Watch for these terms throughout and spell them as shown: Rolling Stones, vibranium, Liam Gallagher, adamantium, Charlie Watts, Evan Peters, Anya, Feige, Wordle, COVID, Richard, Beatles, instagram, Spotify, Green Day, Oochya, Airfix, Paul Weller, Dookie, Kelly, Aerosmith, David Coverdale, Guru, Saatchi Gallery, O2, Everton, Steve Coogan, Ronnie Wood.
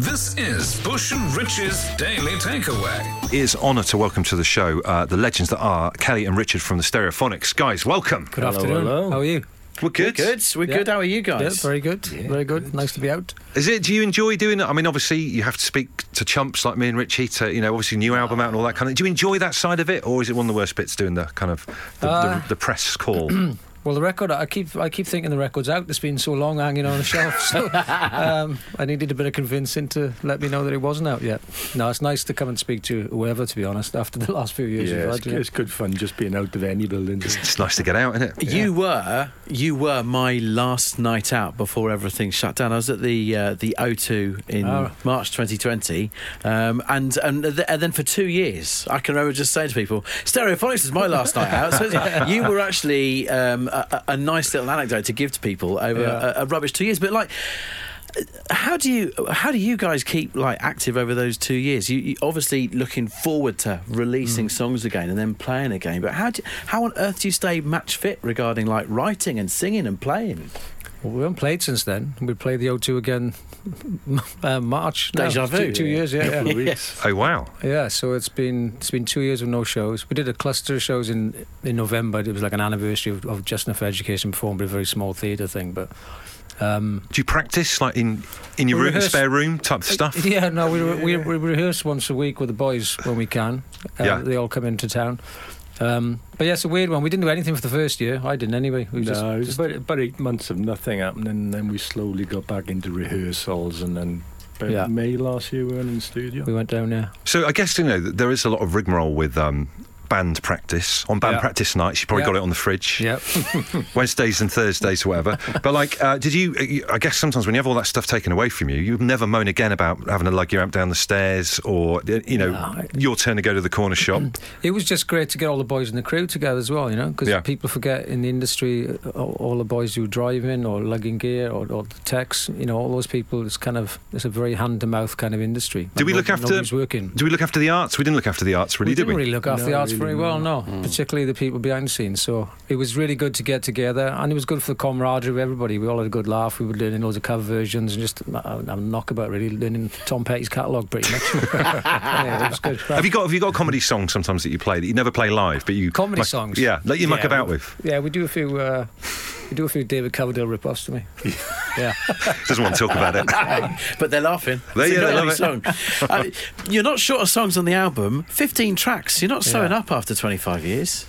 This is Bush and Rich's Daily Takeaway. It is honour to welcome to the show the legends that are Kelly and Richard from the Stereophonics. Guys, welcome. Good afternoon. Hello. How are you? We're good. We're good. How are you guys? Yeah, very good. Yeah, very good. Good. Nice to be out. Is it? Do you enjoy doing it? I mean, obviously, you have to speak to chumps like me and Richie to, you know, obviously new album out and all that kind of thing. Do you enjoy that side of it, or is it one of the worst bits doing the kind of the press call? Well, the record, I keep thinking the record's out. It's been so long hanging on the shelf, so I needed a bit of convincing to let me know that it wasn't out yet. No, it's nice to come and speak to whoever, to be honest, after the last few years. Yeah, it's good fun just being out of any building. It's nice to get out, isn't it? Yeah. You were my last night out before everything shut down. I was at the O2 in March 2020, and then for 2 years, I can remember just saying to people, Stereophonics is my last night out. So you were actually... A nice little anecdote to give to people over a rubbish 2 years. But like, how do you guys keep like active over those 2 years? You obviously looking forward to releasing songs again and then playing again. But how on earth do you stay match fit regarding like writing and singing and playing? Well, we haven't played since then. We played the O2 again March. Deja vu. Two years, yeah. Yes. Oh, wow. Yeah, so it's been 2 years of no shows. We did a cluster of shows in November. It was like an anniversary of Just Enough Education performed, but a very small theatre thing, but... do you practice like in your room, spare room type stuff? Yeah, no, we rehearse once a week with the boys when we can. They all come into town. But yeah, it's a weird one. We didn't do anything for the first year. I didn't anyway. It was about 8 months of nothing happening, and then we slowly got back into rehearsals, and then May last year we were in the studio. We went down there. So I guess, you know, there is a lot of rigmarole with band practice. On band practice nights, you probably got it on the fridge. Yep. Wednesdays and Thursdays, whatever. But like, did you? I guess sometimes when you have all that stuff taken away from you, you never moan again about having to lug your amp down the stairs, or you know, your turn to go to the corner shop. It was just great to get all the boys in the crew together as well, you know, because people forget in the industry all the boys who drive in or lugging gear or the techs, you know, all those people. It's a very hand to mouth kind of industry. Do we look after? Do we look after the arts? We didn't look after the arts, really, did we? We didn't really look after the arts. Very well, no. Particularly the people behind the scenes. So it was really good to get together, and it was good for the camaraderie of everybody. We all had a good laugh. We were learning loads of cover versions and just knockabout, really learning Tom Petty's catalogue pretty much. Yeah, it was good. Have you got a comedy song sometimes that you play that you never play live, but you comedy songs? Yeah, that you muck about with. Yeah, we do a few. We do a few David Coverdale rip-offs to me. Yeah. Doesn't want to talk about it. But they're laughing. They love song. You're not short of songs on the album. 15 tracks. You're not sewing up after 25 years.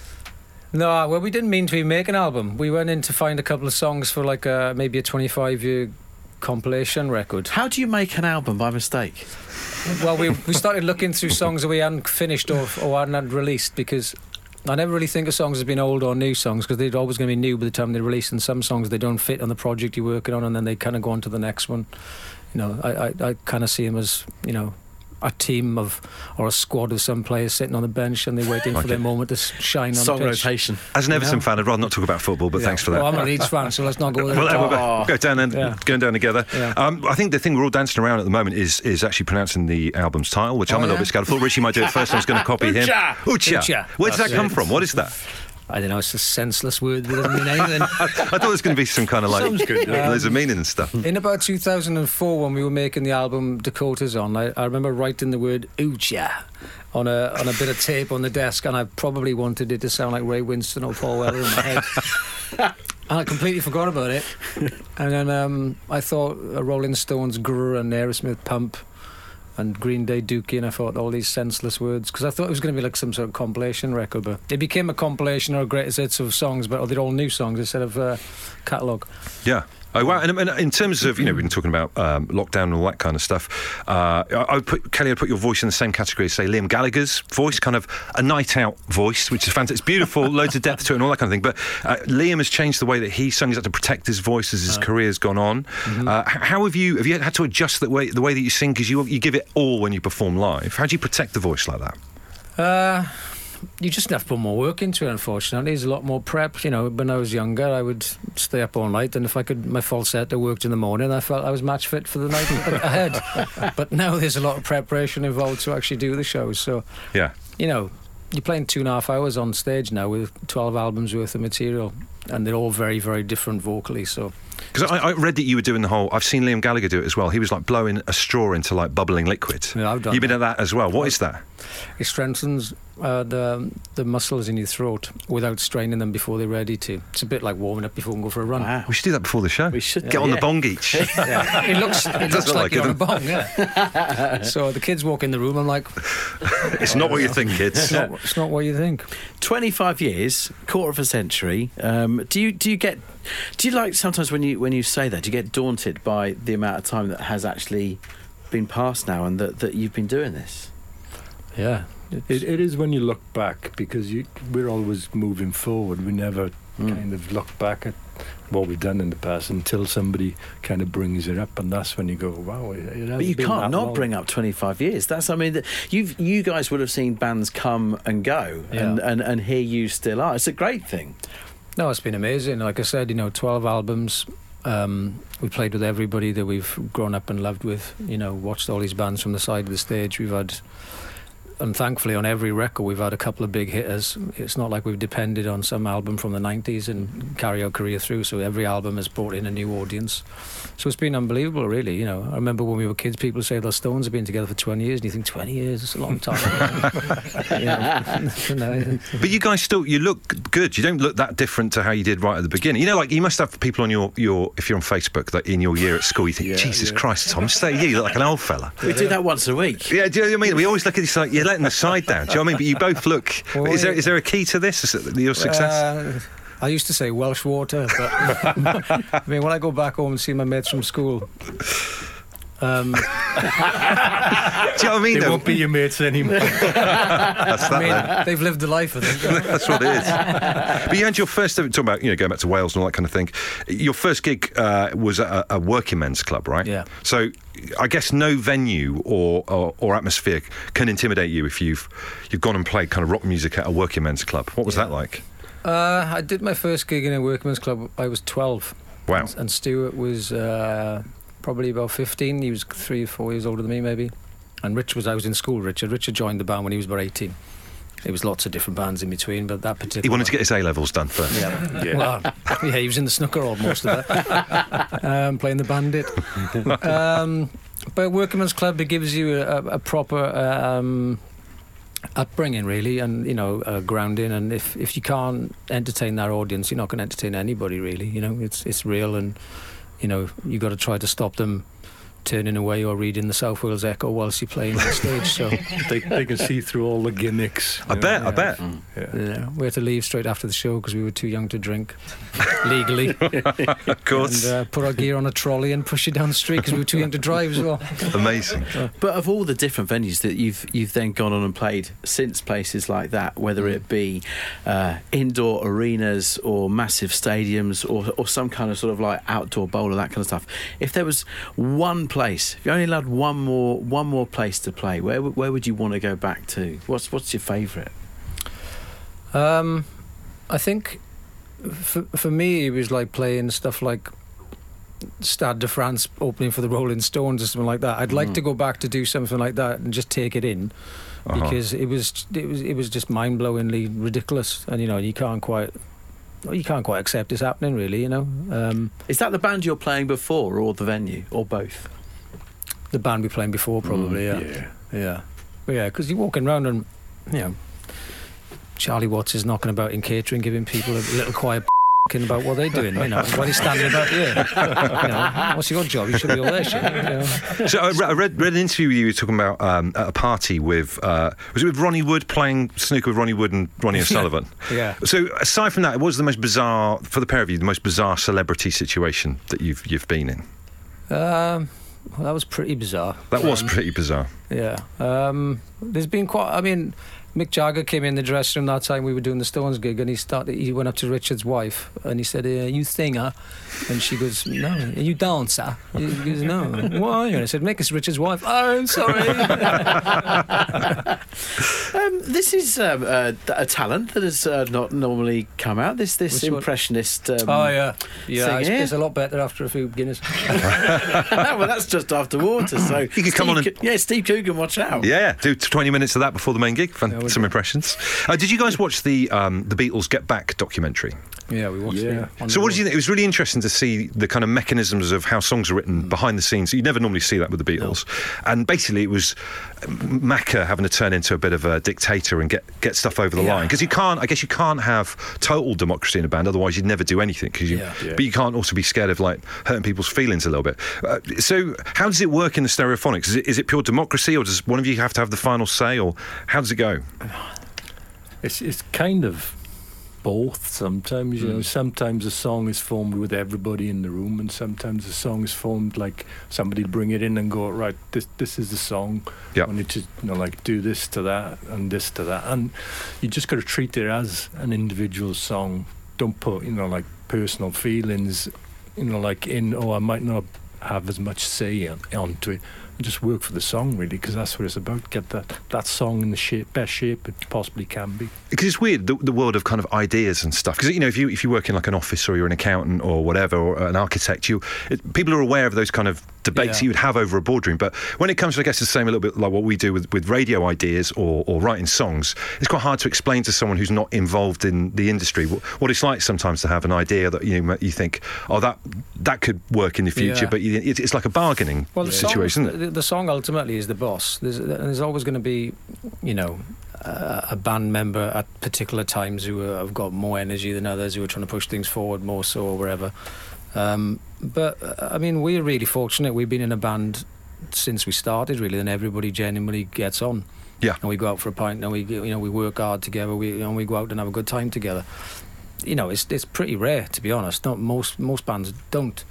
No, well, we didn't mean to make an album. We went in to find a couple of songs for like maybe a 25-year compilation record. How do you make an album by mistake? Well, we started looking through songs that we hadn't finished or hadn't released, because... I never really think of songs as being old or new songs, because they're always going to be new by the time they're released, and some songs, they don't fit on the project you're working on, and then they kind of go on to the next one. You know, I kind of see them as, you know, a team of, or a squad of some players sitting on the bench, and they're waiting for their moment to shine on the pitch. Song rotation. As an Everton fan, I'd rather not talk about football, but thanks for that. Well, I'm a Leeds fan, so let's not go there. We'll go down and going down together. Yeah. I think the thing we're all dancing around at the moment is actually pronouncing the album's title, which I'm a little bit scared. I thought Richie might do it first. I was going to copy him. Oochya. Where does that come from? What is that? I don't know, it's a senseless word that doesn't mean anything. I thought it was going to be some kind of like... Sounds good. There's a meaning and stuff. In about 2004, when we were making the album Dakota's On, I remember writing the word Oochya on a bit of tape on the desk, and I probably wanted it to sound like Ray Winston or Paul Weller in my head. And I completely forgot about it. And then I thought a Rolling Stones, Guru, and Aerosmith Pump... and Green Day, Dookie, and I thought all these senseless words, because I thought it was going to be like some sort of compilation record, but it became a compilation or a greatest hits of songs, but they're all new songs instead of catalogue. Yeah. Oh, wow. And in terms of, you know, we've been talking about lockdown and all that kind of stuff, Kelly, I'd put your voice in the same category as, say, Liam Gallagher's voice, kind of a night-out voice, which is fantastic. It's beautiful, loads of depth to it and all that kind of thing. But Liam has changed the way that he sung. He's had to protect his voice as his career's gone on. Mm-hmm. How have you had to adjust the way that you sing? Because you give it all when you perform live. How do you protect the voice like that? You just have to put more work into it, unfortunately. There's a lot more prep. You know, when I was younger, I would stay up all night, and if I could, my falsetto worked in the morning, I felt I was match fit for the night ahead. But now there's a lot of preparation involved to actually do the shows. So, you know, you're playing 2.5 hours on stage now with 12 albums worth of material, and they're all very, very different vocally. So Because I read that you were doing the whole... I've seen Liam Gallagher do it as well. He was, like, blowing a straw into, like, bubbling liquid. Yeah, I've done You've been at that as well. What is that? It strengthens the muscles in your throat without straining them before they're ready to. It's a bit like warming up before we can go for a run. Wow. We should do that before the show. We should. Get on the bong each. It looks like you're on a bong, yeah. So the kids walk in the room, I'm like... It's not what you think, kids. It's not what you think. 25 years, quarter of a century. Do you like sometimes when you say that, do you get daunted by the amount of time that has actually been passed now and that you've been doing this? Yeah, it is when you look back, because we're always moving forward. We never kind of look back at what we've done in the past until somebody kind of brings it up, and that's when you go, wow, it has. But you can't not bring up 25 years. That's, I mean, you guys would have seen bands come and go, and here you still are. It's a great thing. No, it's been amazing. Like I said, 12 albums. We played with everybody that we've grown up and loved with. Watched all these bands from the side of the stage. We've had, and thankfully on every record we've had a couple of big hitters. It's not like we've depended on some album from the 90s and carry our career through, so every album has brought in a new audience. So it's been unbelievable, really. I remember when we were kids, people say the Stones have been together for 20 years, and you think 20 years is a long time. But you guys still, you look good. You don't look that different to how you did right at the beginning. Like you must have people on your if you're on Facebook, that in your year at school, you think, Jesus Christ, Tom, stay here, you look like an old fella. We do that once a week. Yeah, do you know what I mean? We always look at this like, you're letting the side down. Do you know what I mean? But you both look... Well, is there a key to this? Is it your success? I used to say Welsh water, but... I mean, when I go back home and see my mates from school... Do you know what I mean? They won't be your mates anymore. They've lived the life, I think. That's what it is. But you had your first, talking about going back to Wales and all that kind of thing. Your first gig was at a working men's club, right? Yeah. So I guess no venue or atmosphere can intimidate you if you've gone and played kind of rock music at a working men's club. What was that like? I did my first gig in a working men's club. I was 12. Wow. And Stuart was. Probably about 15. He was 3 or 4 years older than me, maybe. And I was in school, Richard. Richard joined the band when he was about 18. There was lots of different bands in between, but that particular... He wanted to get his A-levels done first. Yeah. Well, yeah, he was in the snooker hall most of that. Playing the bandit. But Workman's Club, it gives you a proper upbringing, really, and, grounding. And if you can't entertain that audience, you're not going to entertain anybody, really. It's real and... you've got to try to stop them turning away or reading the South Wales Echo whilst you're playing on stage. So they can see through all the gimmicks. I bet. Mm. Yeah. We had to leave straight after the show because we were too young to drink legally. Of course. And put our gear on a trolley and push it down the street because we were too young to drive as well. Amazing. But of all the different venues that you've then gone on and played since, places like that, whether it be indoor arenas or massive stadiums or some kind of sort of like outdoor bowl or that kind of stuff, if there was one place, if you only allowed one more place to play, where would you want to go back to? What's your favourite? I think for me it was like playing stuff like Stade de France opening for the Rolling Stones or something like that. I'd like to go back to do something like that and just take it in, because it was just mind-blowingly ridiculous, and you can't quite accept it's happening, really. Is that the band you're playing before or the venue or both? The band we're playing before, probably, yeah. But yeah, because you're walking around and, Charlie Watts is knocking about in catering, giving people a little quiet about what they're doing, while he's standing about here. What's your job? You should be all there, shouldn't you? So I read an interview with you talking about at a party with, was it with Ronnie Wood, playing snooker with Ronnie Wood and Ronnie O'Sullivan? Yeah. So aside from that, it was the most bizarre, for the pair of you, the most bizarre celebrity situation that you've been in? Well, that was pretty bizarre. That was pretty bizarre. Yeah. There's been quite... I mean, Mick Jagger came in the dressing room that time we were doing the Stones gig, and he went up to Richard's wife and he said, "Are you singer?" And she goes, "No." "Are you dancer?" He goes, "No." "Why?" And I said, "Mick, it's Richard's wife." "Oh, I'm sorry." This is a talent that has not normally come out. This impressionist. It's a lot better after a few Guinness. Well, that's just after water. So you could come on and Steve Coogan, watch out. Yeah, do 20 minutes of that before the main gig. Some impressions. Did you guys watch the Beatles Get Back documentary? Yeah, we watched it. So what did you think? It was really interesting to see the kind of mechanisms of how songs are written behind the scenes. You never normally see that with the Beatles. No. And basically it was Macca having to turn into a bit of a dictator and get stuff over the line. Because you can't, I guess you can't have total democracy in a band, otherwise you'd never do anything. Cause you, But you can't also be scared of like hurting people's feelings a little bit. So how does it work in the Stereophonics? Is it pure democracy, or does one of you have to have the final say, or how does it go? It's kind of both sometimes, you know. Sometimes a song is formed with everybody in the room, and sometimes a song is formed like somebody bring it in and go, right, this is the song. Yep. I need to, you know, like do this to that and this to that, and you just got to treat it as an individual song. Don't put, you know, like personal feelings, you know, like in, oh, I might not have as much say onto it. Just work for the song, really, because that's what it's about. Get that song in the best shape it possibly can be. Because it's weird, the world of kind of ideas and stuff. Because, you know, if you work in like an office, or you're an accountant or whatever, or an architect, people are aware of those kind of debates that you would have over a boardroom. But when it comes to, I guess, the same a little bit like what we do with radio ideas or writing songs, it's quite hard to explain to someone who's not involved in the industry what it's like sometimes to have an idea that you think, oh, that could work in the future, but it's like a bargaining situation, isn't it? The song ultimately is the boss. There's always going to be, you know, a band member at particular times who have got more energy than others, who are trying to push things forward more so or wherever. But, I mean, we're really fortunate. We've been in a band since we started, really, and everybody genuinely gets on. Yeah. And we go out for a pint, and we work hard together, we go out and have a good time together. You know, it's pretty rare, to be honest. Not most bands don't.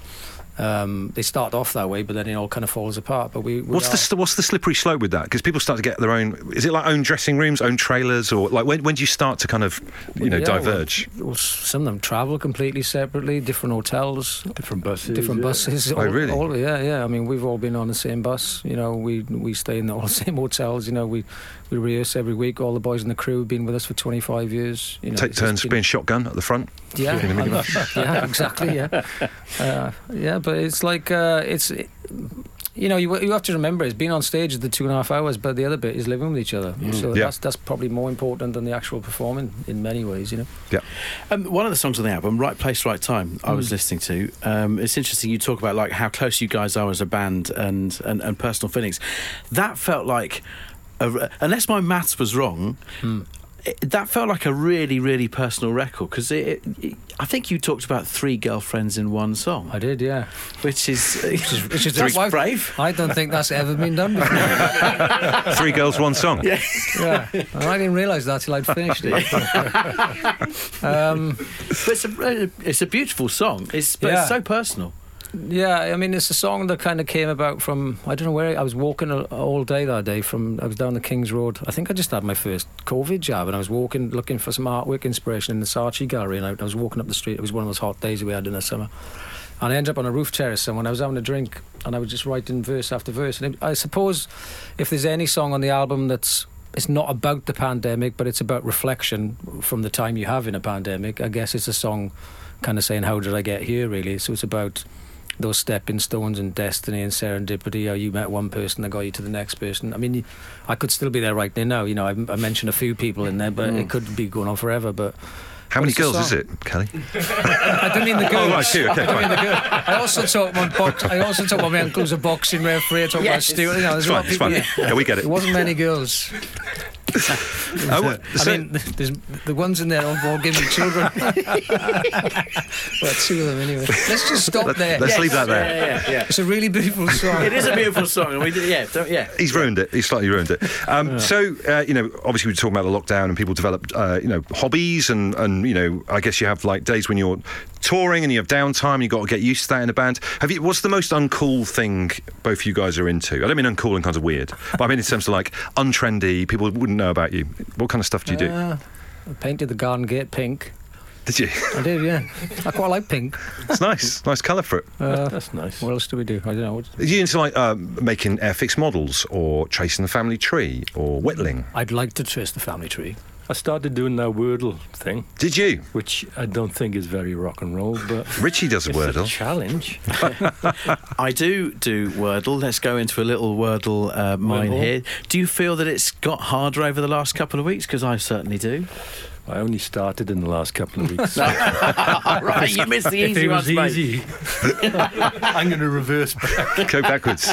They start off that way, but then it all kind of falls apart. But what's the slippery slope with that? Because people start to get their own. Is it like own dressing rooms, own trailers, or like when do you start to kind of diverge? Well, some of them travel completely separately, different hotels, different buses, Oh, really? All, yeah. I mean, we've all been on the same bus. You know, we stay in all the same hotels. You know, we rehearse every week. All the boys in the crew have been with us for 25 years. You know, take turns being shotgun at the front. Yeah, yeah, exactly. Yeah, But it's like you have to remember it's being on stage the 2.5 hours, but the other bit is living with each other. So that's probably more important than the actual performing in many ways, you know. Yeah. One of the songs on the album, "Right Place, Right Time," I was listening to. It's interesting you talk about like how close you guys are as a band and personal feelings. That felt like, unless my maths was wrong. That felt like a really, really personal record, because I think you talked about 3 girlfriends in one song. I did, yeah. Which is that's brave. I don't think that's ever been done before. 3 girls, one song. Yeah. And I didn't realise that till I'd finished it. But it's a beautiful song. It's so personal. Yeah, I mean, it's a song that kind of came about from, I don't know where, I was walking all day that day I was down the King's Road. I think I just had my first COVID jab, and I was walking, looking for some artwork inspiration in the Saatchi Gallery, and I was walking up the street. It was one of those hot days we had in the summer. And I ended up on a roof terrace somewhere, and I was having a drink, and I was just writing verse after verse. And I suppose if there's any song on the album it's not about the pandemic, but it's about reflection from the time you have in a pandemic, I guess it's a song kind of saying, how did I get here, really? So it's about those stepping stones and destiny and serendipity, how you met one person that got you to the next person. I mean, I could still be there right now. You know, I mentioned a few people in there, but it could be going on forever. But how many girls is it, Kelly? I don't mean the girls. Oh, right, too. Okay, I don't mean the girls. I also talk about my uncle who's a boxing referee. I talk about Stuart. You know, there's a lot of people. Yeah, we get it. There wasn't many girls. I mean, the ones in there are all giving children. Well, 2 of them anyway. Let's just stop there. Let's leave that there. Yeah. It's a really beautiful song. It is a beautiful song. And we He's ruined it. He's slightly ruined it. So, you know, obviously we were talking about the lockdown and people developed, you know, hobbies and, you know, I guess you have like days when you're touring and you have downtime and you've got to get used to that in a band. What's the most uncool thing both you guys are into? I don't mean uncool and kind of weird, but I mean in terms of like untrendy, people wouldn't know about you. What kind of stuff do you do? I painted the garden gate pink. Did you? I did, yeah. I quite like pink. It's nice. Nice colour for it. That's nice. What else do we do? I don't know. Are you into like making Airfix models or tracing the family tree or whittling? I'd like to trace the family tree. I started doing that Wordle thing. Did you? Which I don't think is very rock and roll, but Richie does it's Wordle. It's a challenge. I do Wordle. Let's go into a little Wordle mine here. Do you feel that it's got harder over the last couple of weeks? Because I certainly do. I only started in the last couple of weeks. Right, you missed the easy ones, mate. Easy. I'm going to reverse back. Go backwards.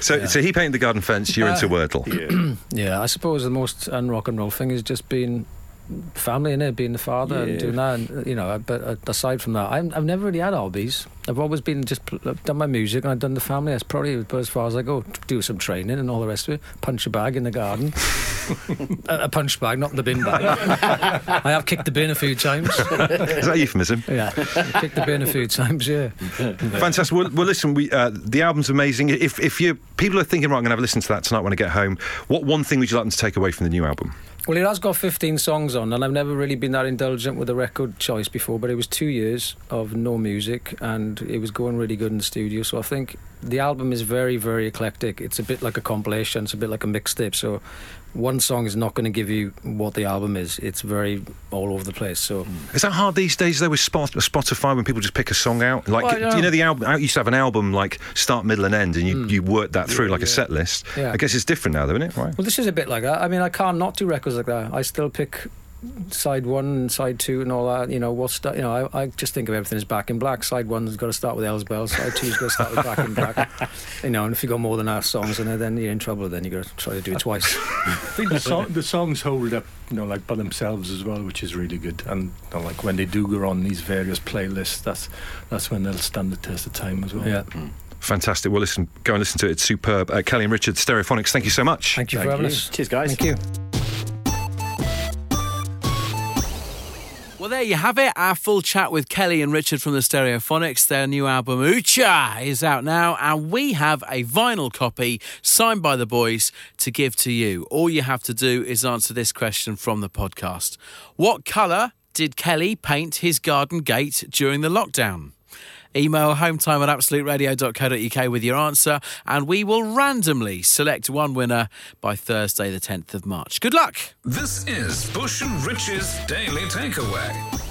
So he painted the garden fence, you're into Wordle. Yeah. I suppose the most un-rock and roll thing is just being family, innit, being the father and doing that. And, you know, but aside from that, I've never really had hobbies. I've always been just done my music and I've done the family. That's probably as far as I go. Do some training and all the rest of it. Punch a bag in the garden. A punch bag, not the bin bag. I have kicked the bin a few times. Is that a euphemism? Yeah, kicked the bin a few times. Yeah. Fantastic. Well, listen, the album's amazing. If you people are thinking, right, I'm going to have a listen to that tonight when I get home. What one thing would you like them to take away from the new album? Well, it has got 15 songs on, and I've never really been that indulgent with a record choice before. But it was 2 years of no music, and it was going really good in the studio. So I think the album is very, very eclectic. It's a bit like a compilation. It's a bit like a mixtape. So one song is not going to give you what the album is. It's very all over the place. So is that hard these days, though, with Spotify, when people just pick a song out? Like, well, you know, the album. I used to have an album like start, middle, and end, and you worked that through like a set list. Yeah. I guess it's different now, though, isn't it? Right. Well, this is a bit like that. I mean, I can't not do records like that. I still pick side one and side two and all that. You know, I just think of everything as Back in Black. Side one's got to start with Hell's Bells. Side two's got to start with Back in Black. You know, and if you got more than half songs in there, then you're in trouble. Then you've got to try to do it twice. I think the songs hold up, you know, like by themselves as well, which is really good. And you know, like when they do go on these various playlists, that's when they'll stand the test of time as well. Yeah. Fantastic. Well, listen, go and listen to it. It's superb. Kelly and Richard, Stereophonics, thank you so much. Thank you for having us. Cheers, guys. Thank you. Well, there you have it, our full chat with Kelly and Richard from the Stereophonics. Their new album, Oochya, is out now, and we have a vinyl copy signed by the boys to give to you. All you have to do is answer this question from the podcast. What colour did Kelly paint his garden gate during the lockdown? Email hometime@absoluteradio.co.uk with your answer, and we will randomly select one winner by Thursday the 10th of March. Good luck. This is Bush and Rich's Daily Takeaway.